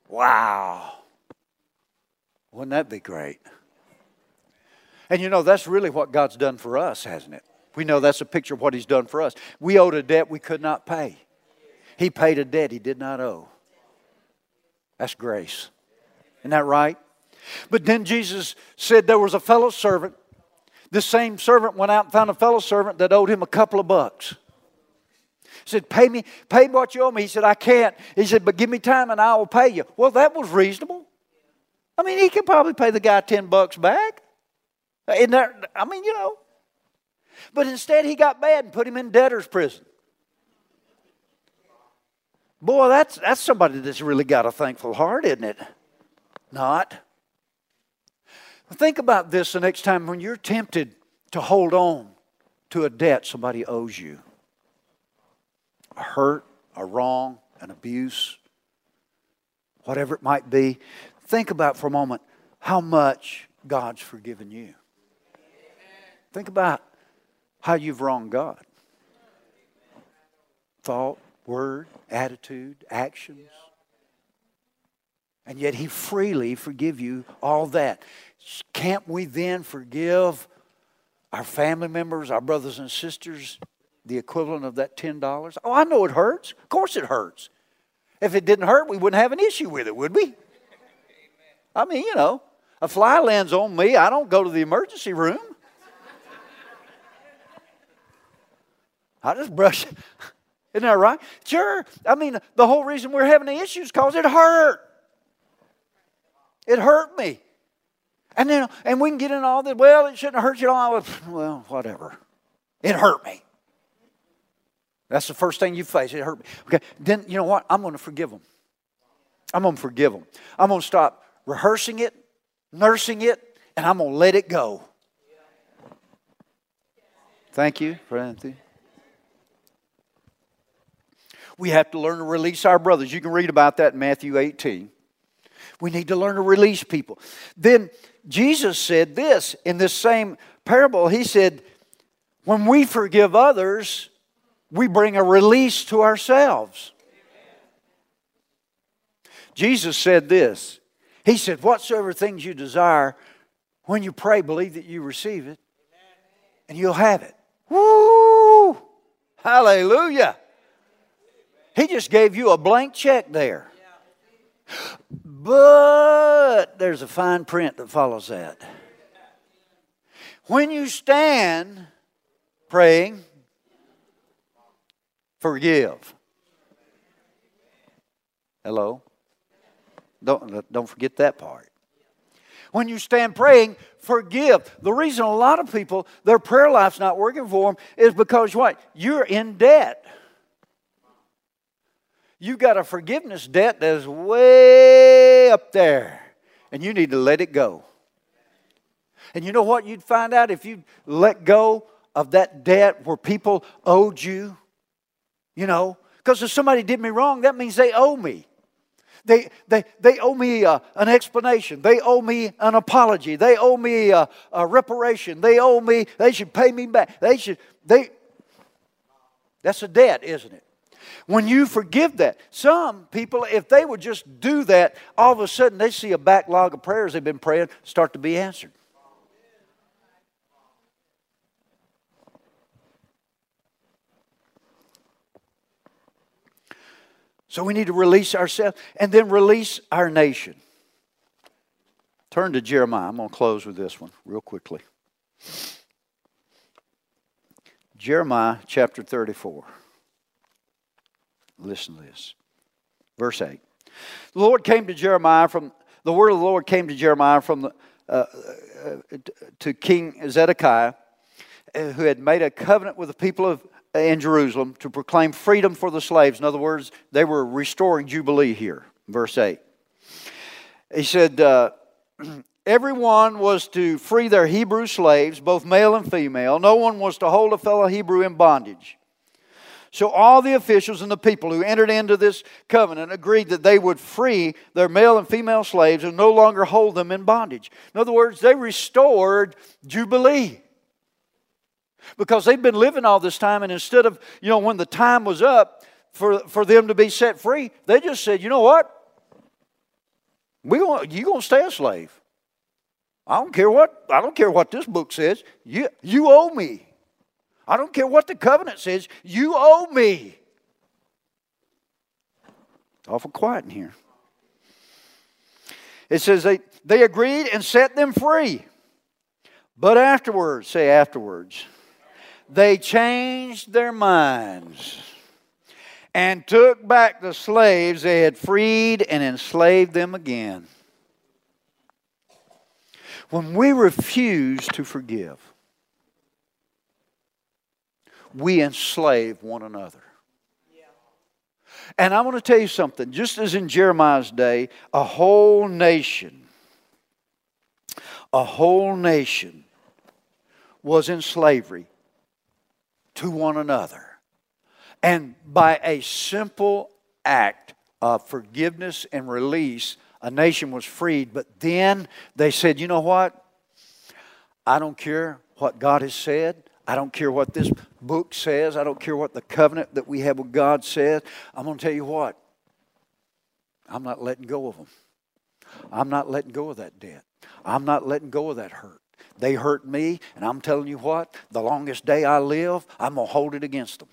Wow. Wouldn't that be great? And that's really what God's done for us, hasn't it? We know that's a picture of what He's done for us. We owed a debt we could not pay. He paid a debt He did not owe. That's grace. Isn't that right? But then Jesus said there was a fellow servant. This same servant went out and found a fellow servant that owed him a couple of bucks. He said, pay what you owe me. He said, I can't. He said, but give me time and I will pay you. Well, that was reasonable. I mean, he could probably pay the guy $10 back. But instead he got bad and put him in debtor's prison. Boy, that's somebody that's really got a thankful heart, isn't it? Not. Think about this the next time when you're tempted to hold on to a debt somebody owes you. A hurt, a wrong, an abuse, whatever it might be. Think about for a moment how much God's forgiven you. Think about how you've wronged God. Thought, word, attitude, actions. And yet he freely forgives you all that. Can't we then forgive our family members, our brothers and sisters, the equivalent of that $10? Oh, I know it hurts. Of course it hurts. If it didn't hurt, we wouldn't have an issue with it, would we? I mean, you know, a fly lands on me. I don't go to the emergency room. I just brush it. Isn't that right? Sure. I mean, the whole reason we're having the issue is because it hurt. It hurt me. And then, and we can get in all this, well, it shouldn't hurt you at all. Well, whatever. It hurt me. That's the first thing you face. It hurt me. Okay, then you know what? I'm going to forgive them. I'm going to forgive them. I'm going to stop rehearsing it, nursing it, and I'm going to let it go. Thank you for anything. We have to learn to release our brothers. You can read about that in Matthew 18. We need to learn to release people. Then Jesus said this in this same parable. He said, when we forgive others, we bring a release to ourselves. Amen. Jesus said this. He said, whatsoever things you desire, when you pray, believe that you receive it, and you'll have it. Woo! Hallelujah! He just gave you a blank check there. But there's a fine print that follows that. When you stand praying, forgive. Hello? Don't forget that part. When you stand praying, forgive. The reason a lot of people, their prayer life's not working for them is because what? You're in debt. You've got a forgiveness debt that is way up there. And you need to let it go. And you know what you'd find out if you let go of that debt where people owed you? You know, because if somebody did me wrong, that means they owe me. They owe me an explanation. They owe me an apology. They owe me a reparation. They owe me, they should pay me back. That's a debt, isn't it? When you forgive that, some people, if they would just do that, all of a sudden they see a backlog of prayers they've been praying start to be answered. So we need to release ourselves and then release our nation. Turn to Jeremiah. I'm going to close with this one real quickly. Jeremiah chapter 34. Listen to this. Verse 8. The word of the Lord came to Jeremiah to King Zedekiah, who had made a covenant with the people in Jerusalem to proclaim freedom for the slaves. In other words, they were restoring Jubilee here. Verse 8. He said, everyone was to free their Hebrew slaves, both male and female. No one was to hold a fellow Hebrew in bondage. So all the officials and the people who entered into this covenant agreed that they would free their male and female slaves and no longer hold them in bondage. In other words, they restored Jubilee. Because they've been living all this time, and instead of, you know, when the time was up for them to be set free, they just said, you know what? You're going to stay a slave. I don't care what this book says. You owe me. I don't care what the covenant says. You owe me. It's awful quiet in here. It says they agreed and set them free. But afterwards, say afterwards, they changed their minds and took back the slaves they had freed and enslaved them again. When we refuse to forgive, we enslave one another. Yeah. And I want to tell you something. Just as in Jeremiah's day, a whole nation was in slavery to one another. And by a simple act of forgiveness and release, a nation was freed. But then they said, you know what? I don't care what God has said. I don't care what this book says. I don't care what the covenant that we have with God says. I'm going to tell you what. I'm not letting go of them. I'm not letting go of that debt. I'm not letting go of that hurt. They hurt me, and I'm telling you what, the longest day I live, I'm going to hold it against them.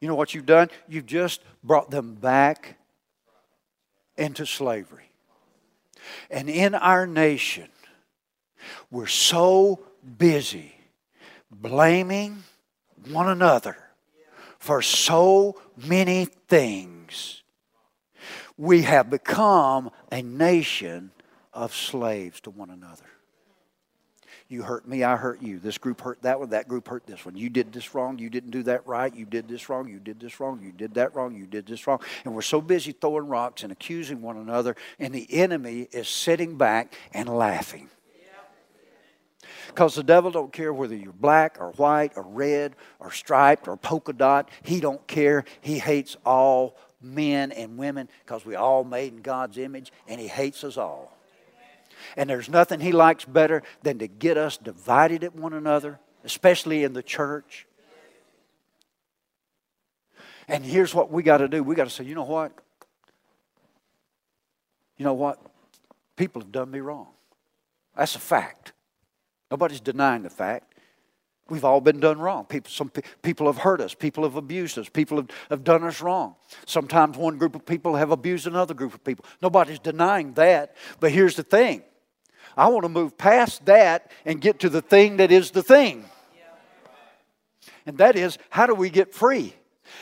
You know what you've done? You've just brought them back into slavery. And in our nation, we're so busy blaming one another for so many things. We have become a nation of slaves to one another. You hurt me, I hurt you. This group hurt that one, that group hurt this one. You did this wrong, you didn't do that right, you did this wrong, you did this wrong, you did that wrong, you did this wrong. And we're so busy throwing rocks and accusing one another, and the enemy is sitting back and laughing. Because the devil don't care whether you're black or white or red or striped or polka dot. He don't care. He hates all men and women because we all made in God's image, and he hates us all. And there's nothing he likes better than to get us divided at one another, especially in the church. And here's what we got to do. We got to say, you know what? You know what? People have done me wrong. That's a fact. Nobody's denying the fact. We've all been done wrong. People have hurt us. People have abused us. People have done us wrong. Sometimes one group of people have abused another group of people. Nobody's denying that. But here's the thing. I want to move past that and get to the thing that is the thing. And that is, how do we get free?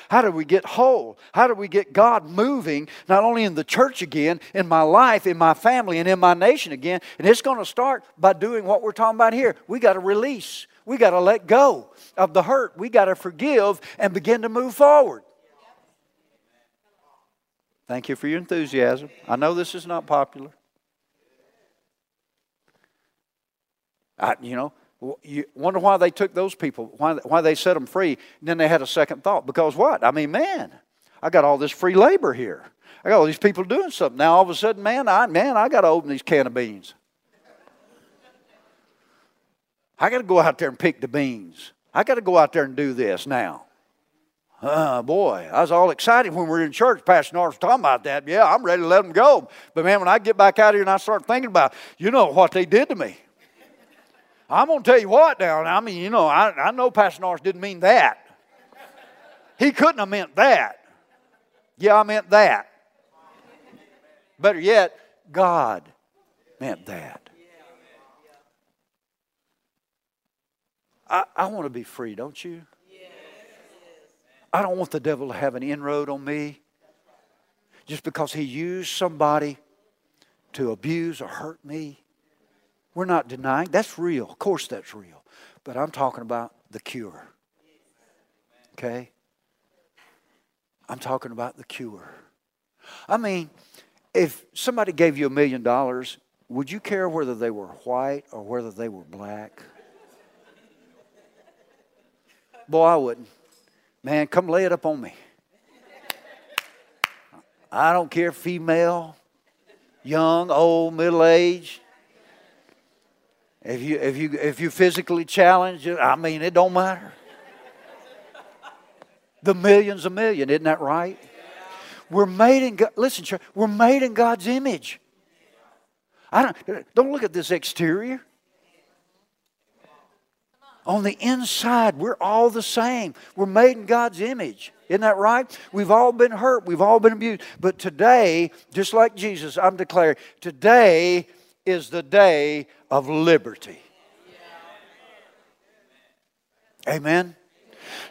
How do we get whole? How do we get God moving, not only in the church again, in my life, in my family, and in my nation again? And it's going to start by doing what we're talking about here. We got to release. We got to let go of the hurt. We got to forgive and begin to move forward. Thank you for your enthusiasm. I know this is not popular. You wonder why they took those people, why they set them free. And then they had a second thought. Because what? I mean, man, I got all this free labor here. I got all these people doing something. Now, all of a sudden, I got to open these can of beans. I got to go out there and pick the beans. I got to go out there and do this now. Boy, I was all excited when we were in church. Pastor Norris was talking about that. Yeah, I'm ready to let them go. But, man, when I get back out here and I start thinking about, you know what they did to me. I'm going to tell you what now. I mean, I know Pastor Norris didn't mean that. He couldn't have meant that. Yeah, I meant that. Better yet, God meant that. I want to be free, don't you? I don't want the devil to have an inroad on me just because he used somebody to abuse or hurt me. We're not denying. That's real. Of course that's real. But I'm talking about the cure. Okay? I'm talking about the cure. I mean, if somebody gave you $1 million, would you care whether they were white or whether they were black? Boy, I wouldn't. Man, come lay it up on me. I don't care, female, young, old, middle-aged. If you physically challenged, I mean, it don't matter. The million's a million, isn't that right? We're made in God. Listen, church, we're made in God's image. Don't look at this exterior. On the inside, we're all the same. We're made in God's image. Isn't that right? We've all been hurt. We've all been abused. But today, just like Jesus, I'm declaring, today is the day of liberty. Amen?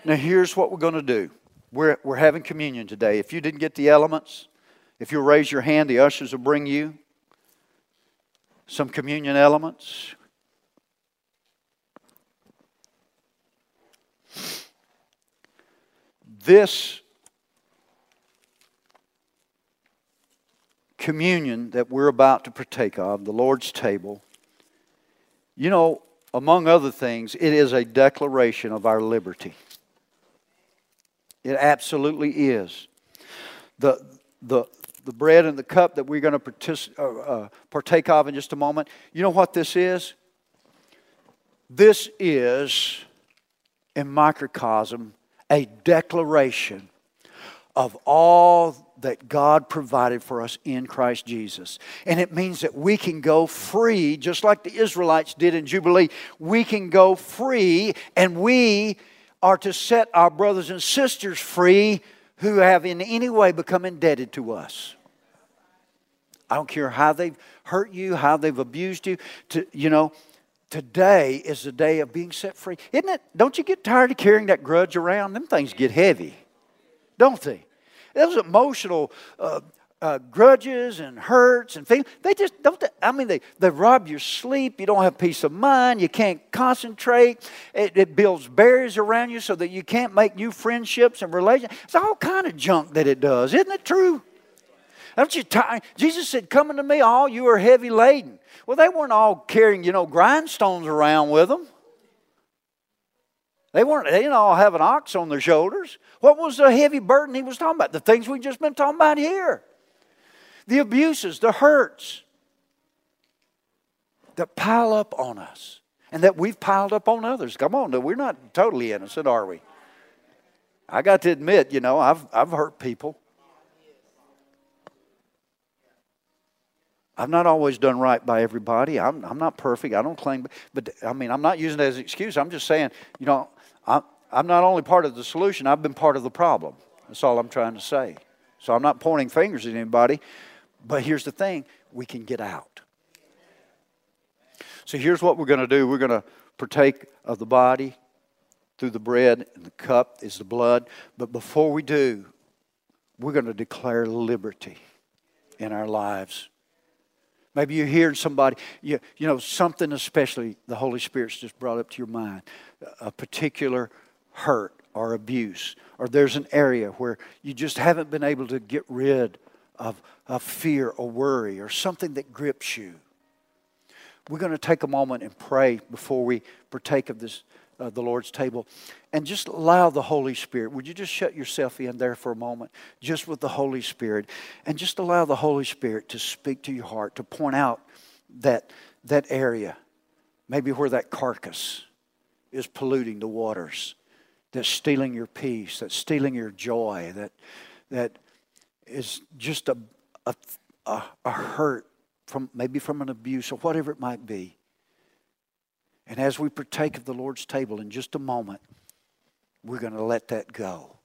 Now here's what we're going to do. We're having communion today. If you didn't get the elements, if you'll raise your hand, the ushers will bring you some communion elements. This communion that we're about to partake of, the Lord's table, among other things, it is a declaration of our liberty. It absolutely is. The bread and the cup that we're going to partake of in just a moment, you know what this is? This is, in microcosm, a declaration of all that God provided for us in Christ Jesus. And it means that we can go free, just like the Israelites did in Jubilee. We can go free, and we are to set our brothers and sisters free who have in any way become indebted to us. I don't care how they've hurt you, how they've abused you. Today is the day of being set free. Isn't it? Don't you get tired of carrying that grudge around? Them things get heavy, don't they? Those emotional grudges and hurts and things, they just don't, they rob your sleep. You don't have peace of mind. You can't concentrate. It builds barriers around you so that you can't make new friendships and relationships. It's all kind of junk that it does. Isn't it true? Aren't you tired? Jesus said, "Come unto me, all you are heavy laden." Well, they weren't all carrying, grindstones around with them. They didn't all have an ox on their shoulders. What was the heavy burden he was talking about? The things we've just been talking about here. The abuses, the hurts that pile up on us and that we've piled up on others. Come on, we're not totally innocent, are we? I got to admit, I've hurt people. I've not always done right by everybody. I'm not perfect. I don't claim, but I'm not using it as an excuse. I'm just saying, I'm not only part of the solution, I've been part of the problem. That's all I'm trying to say. So I'm not pointing fingers at anybody, but here's the thing, we can get out. So here's what we're going to do. We're going to partake of the body through the bread, and the cup is the blood. But before we do, we're going to declare liberty in our lives. Maybe you're hearing somebody, something especially the Holy Spirit's just brought up to your mind, a particular hurt or abuse, or there's an area where you just haven't been able to get rid of fear or worry or something that grips you. We're going to take a moment and pray before we partake of this, the Lord's table, and just allow the Holy Spirit. Would you just shut yourself in there for a moment, just with the Holy Spirit, and just allow the Holy Spirit to speak to your heart, to point out that area, maybe where that carcass is polluting the waters, that's stealing your peace, that's stealing your joy, that is just a hurt from an abuse or whatever it might be. And as we partake of the Lord's table in just a moment, we're going to let that go.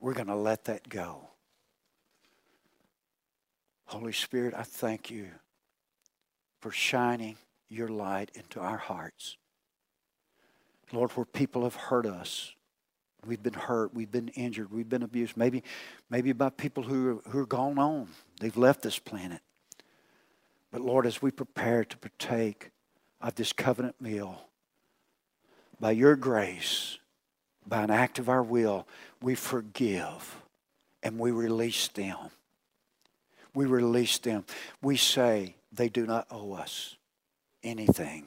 We're going to let that go. Holy Spirit, I thank you for shining your light into our hearts. Lord, where people have hurt us, we've been hurt, we've been injured, we've been abused, maybe by people who are gone on. They've left this planet. But Lord, as we prepare to partake of this covenant meal, by your grace, by an act of our will, we forgive and we release them. We release them. We say they do not owe us anything.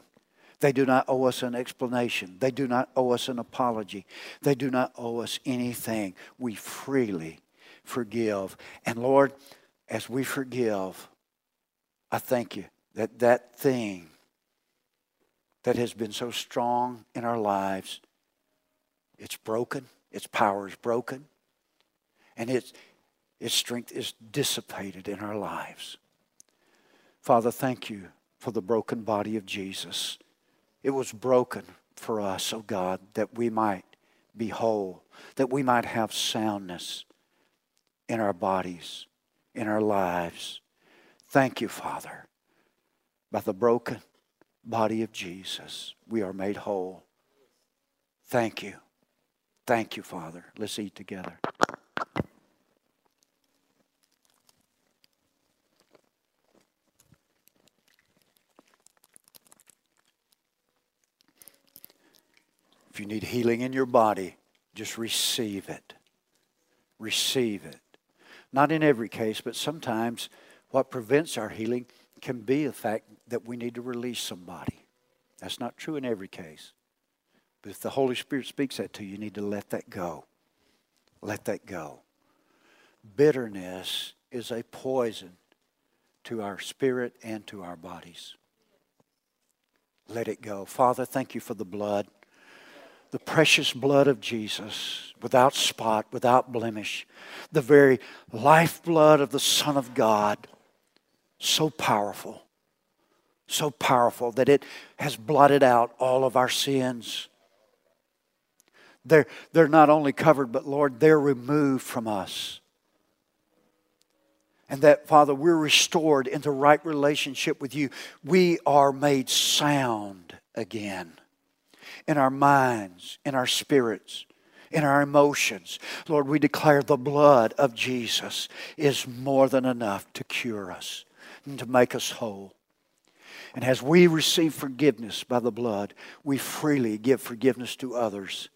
They do not owe us an explanation. They do not owe us an apology. They do not owe us anything. We freely forgive. And Lord, as we forgive, I thank you that that thing that has been so strong in our lives, it's broken, its power is broken, and its strength is dissipated in our lives. Father, thank you for the broken body of Jesus. It was broken for us, oh God, that we might be whole, that we might have soundness in our bodies, in our lives. Thank you, Father, by the broken body of Jesus, we are made whole. Thank you. Thank you, Father. Let's eat together. If you need healing in your body, just receive it. Receive it. Not in every case, but sometimes what prevents our healing can be the fact that we need to release somebody. That's not true in every case. But if the Holy Spirit speaks that to you, you need to let that go. Let that go. Bitterness is a poison to our spirit and to our bodies. let it go. Father, thank you for the blood, the precious blood of Jesus, without spot, without blemish, the very lifeblood of the Son of God, so powerful that it has blotted out all of our sins. They're not only covered, but Lord, they're removed from us. And that, Father, we're restored into right relationship with you. We are made sound again in our minds, in our spirits, in our emotions. Lord, we declare the blood of Jesus is more than enough to cure us and to make us whole. And as we receive forgiveness by the blood, we freely give forgiveness to others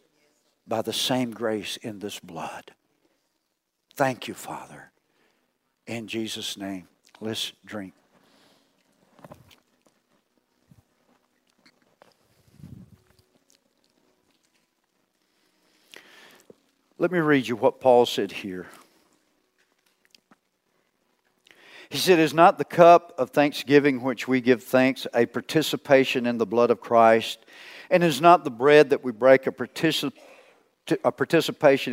by the same grace in this blood. Thank you, Father. In Jesus' name, let's drink. Let me read you what Paul said here. He said, "Is not the cup of thanksgiving which we give thanks a participation in the blood of Christ? And is not the bread that we break a participation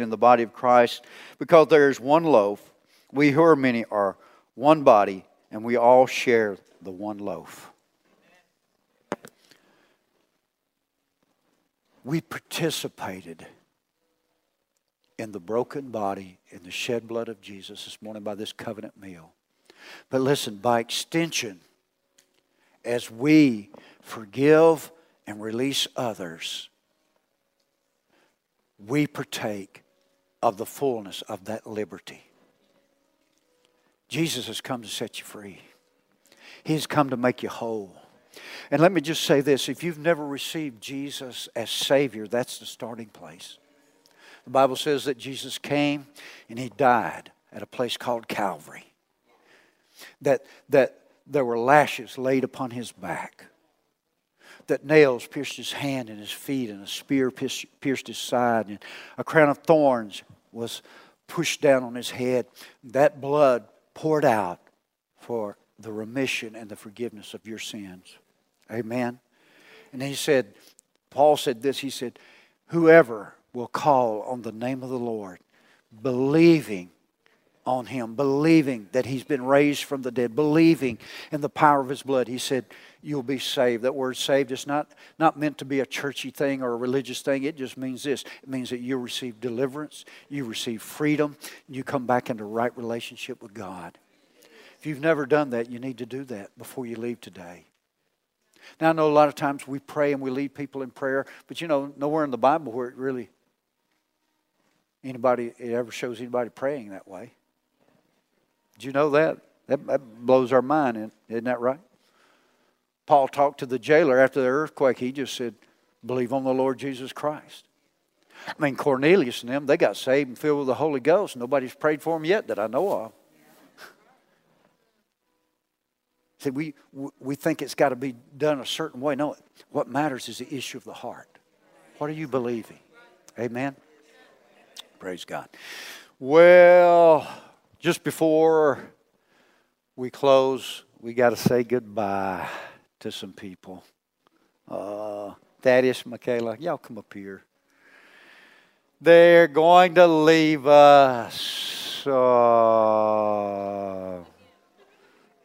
in the body of Christ? Because there is one loaf. We who are many are one body, and we all share the one loaf." We participated in the broken body, in the shed blood of Jesus this morning by this covenant meal. But listen, by extension, as we forgive and release others, we partake of the fullness of that liberty. Jesus has come to set you free. He's come to make you whole. And let me just say this. If you've never received Jesus as Savior, that's the starting place. The Bible says that Jesus came and He died at a place called Calvary. That there were lashes laid upon His back. That nails pierced His hand and His feet, and a spear pierced His side, and a crown of thorns was pushed down on His head. That blood poured out for the remission and the forgiveness of your sins. Amen. And He said, Paul said this, he said, "Whoever will call on the name of the Lord, believing on Him, believing that He's been raised from the dead, believing in the power of His blood," he said, "you'll be saved." That word saved is not meant to be a churchy thing or a religious thing. It just means this. It means that you receive deliverance, you receive freedom, you come back into right relationship with God. If you've never done that, you need to do that before you leave today. Now, I know a lot of times we pray and we lead people in prayer, but you know, nowhere in the Bible where it really it ever shows anybody praying that way. Did you know that? That blows our mind, isn't that right? Paul talked to the jailer after the earthquake. He just said, "Believe on the Lord Jesus Christ." I mean, Cornelius and them, they got saved and filled with the Holy Ghost. Nobody's prayed for them yet that I know of. See, we think it's got to be done a certain way. No, what matters is the issue of the heart. What are you believing? Amen? Praise God. Well, just before we close, we got to say goodbye to some people. Thaddeus, Michaela, y'all come up here. They're going to leave us.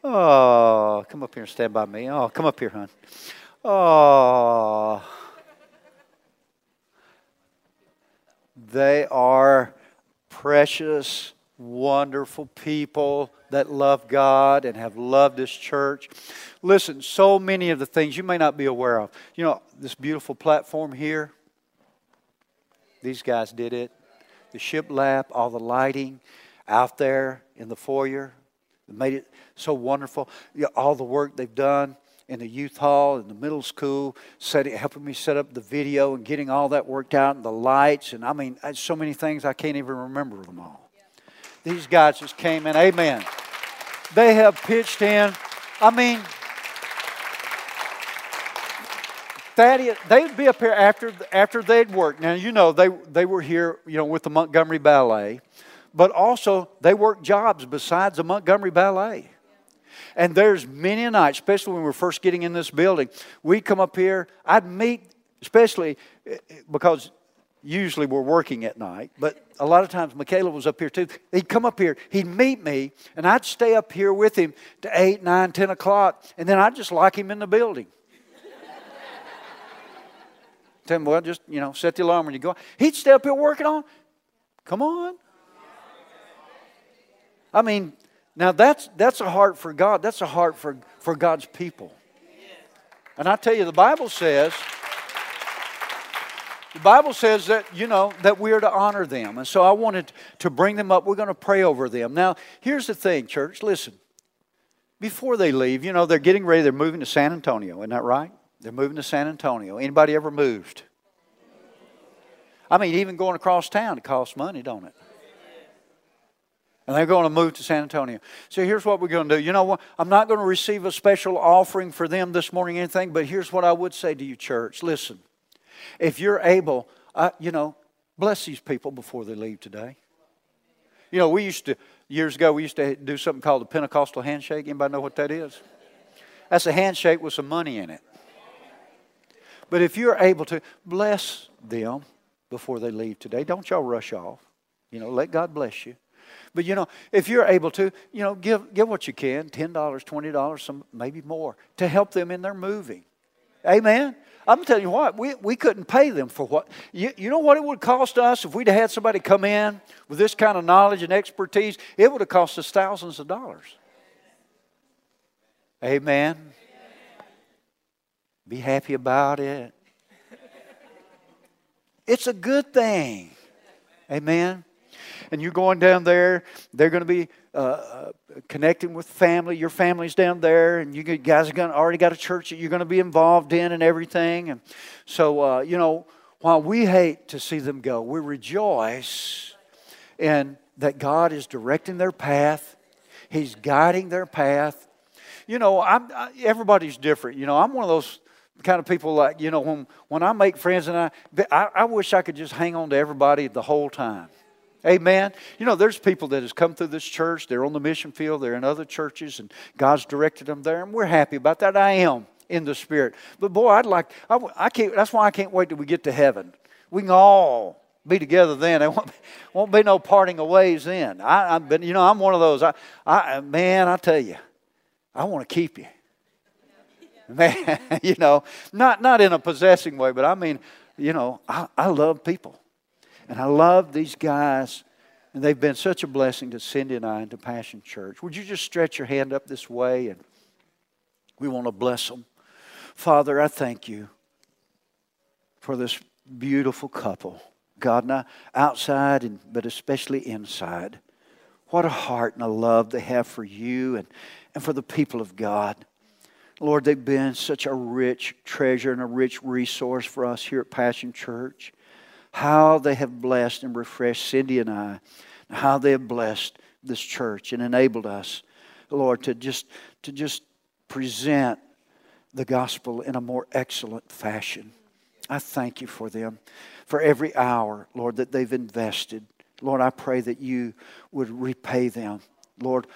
Oh, come up here and stand by me. Oh, come up here, hon. Oh, they are precious, wonderful people that love God and have loved this church. Listen, so many of the things you may not be aware of. You know, this beautiful platform here, these guys did it. The shiplap, all the lighting out there in the foyer, they made it so wonderful. You know, all the work they've done in the youth hall, in the middle school, helping me set up the video and getting all that worked out, and the lights, and I mean, so many things I can't even remember them all. These guys just came in. Amen. They have pitched in. I mean, Thaddeus, they'd be up here after they'd worked. Now, you know, they were here, you know, with the Montgomery Ballet. But also, they worked jobs besides the Montgomery Ballet. And there's many a night, especially when we're first getting in this building, we'd come up here, I'd meet, especially because usually we're working at night, but a lot of times Michaela was up here too. He'd come up here, he'd meet me, and I'd stay up here with him to 8, 9, 10 o'clock, and then I'd just lock him in the building. Tell him, well, just, you know, set the alarm when you go. He'd stay up here working on, come on. I mean, now that's a heart for God. That's a heart for God's people. And I tell you, the Bible says that, you know, that we are to honor them. And so I wanted to bring them up. We're going to pray over them. Now, here's the thing, church. Listen, before they leave, you know, they're getting ready. They're moving to San Antonio. Isn't that right? They're moving to San Antonio. Anybody ever moved? I mean, even going across town, it costs money, don't it? And they're going to move to San Antonio. So here's what we're going to do. You know what? I'm not going to receive a special offering for them this morning or anything, but here's what I would say to you, church. Listen, if you're able, you know, bless these people before they leave today. You know, we used to, years ago, we used to do something called the Pentecostal handshake. Anybody know what that is? That's a handshake with some money in it. But if you're able to, bless them before they leave today. Don't y'all rush off. You know, let God bless you. But, you know, if you're able to, you know, give what you can, $10, $20, some maybe more, to help them in their moving. Amen? I'm telling you what, we couldn't pay them for what. You know what it would cost us if we'd had somebody come in with this kind of knowledge and expertise? It would have cost us thousands of dollars. Amen? Amen. Be happy about it. It's a good thing. Amen? And you're going down there, they're going to be connecting with family. Your family's down there, and you guys are going to already got a church that you're going to be involved in and everything. And so, you know, while we hate to see them go, we rejoice in that God is directing their path. He's guiding their path. You know, everybody's different. You know, I'm one of those kind of people like, you know, when I make friends, and I wish I could just hang on to everybody the whole time. Amen. You know, there's people that has come through this church. They're on the mission field. They're in other churches, and God's directed them there, and we're happy about that. I am in the Spirit. But boy, I can't. That's why I can't wait till we get to heaven. We can all be together then. There won't be no parting of ways then. I've been, you know, I'm one of those. Man, I tell you, I want to keep you. Man, you know, not in a possessing way, but I mean, you know, I love people. And I love these guys, and they've been such a blessing to Cindy and I and to Passion Church. Would you just stretch your hand up this way, and we want to bless them. Father, I thank you for this beautiful couple. God, not outside, but especially inside. What a heart and a love they have for you and for the people of God. Lord, they've been such a rich treasure and a rich resource for us here at Passion Church. How they have blessed and refreshed Cindy and I, and how they have blessed this church and enabled us, Lord, to just present the gospel in a more excellent fashion. I thank you for them, for every hour, Lord, that they've invested. Lord, I pray that you would repay them, Lord,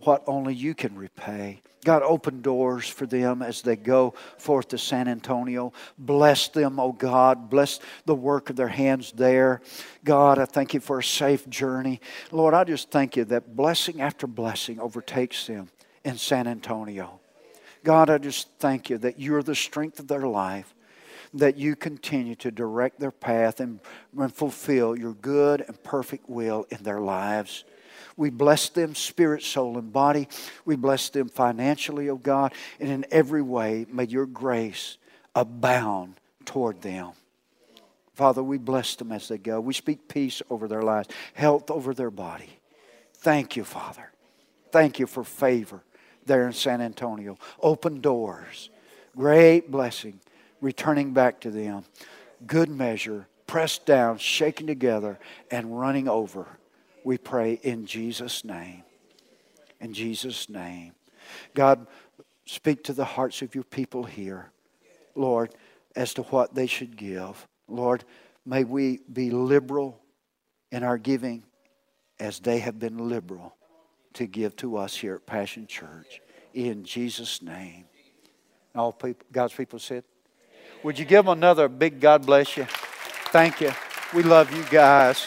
what only you can repay. God, open doors for them as they go forth to San Antonio. Bless them, oh God. Bless the work of their hands there. God, I thank you for a safe journey. Lord, I just thank you that blessing after blessing overtakes them in San Antonio. God, I just thank you that you're the strength of their life, that you continue to direct their path and fulfill your good and perfect will in their lives. We bless them spirit, soul, and body. We bless them financially, O God. And in every way, may your grace abound toward them. Father, we bless them as they go. We speak peace over their lives, health over their body. Thank you, Father. Thank you for favor there in San Antonio. Open doors. Great blessing returning back to them. Good measure, pressed down, shaken together, and running over. We pray in Jesus' name. In Jesus' name. God, speak to the hearts of your people here, Lord, as to what they should give. Lord, may we be liberal in our giving as they have been liberal to give to us here at Passion Church. in Jesus' name. And all people, God's people said, amen. Would you give them another big God bless you? Thank you. We love you guys.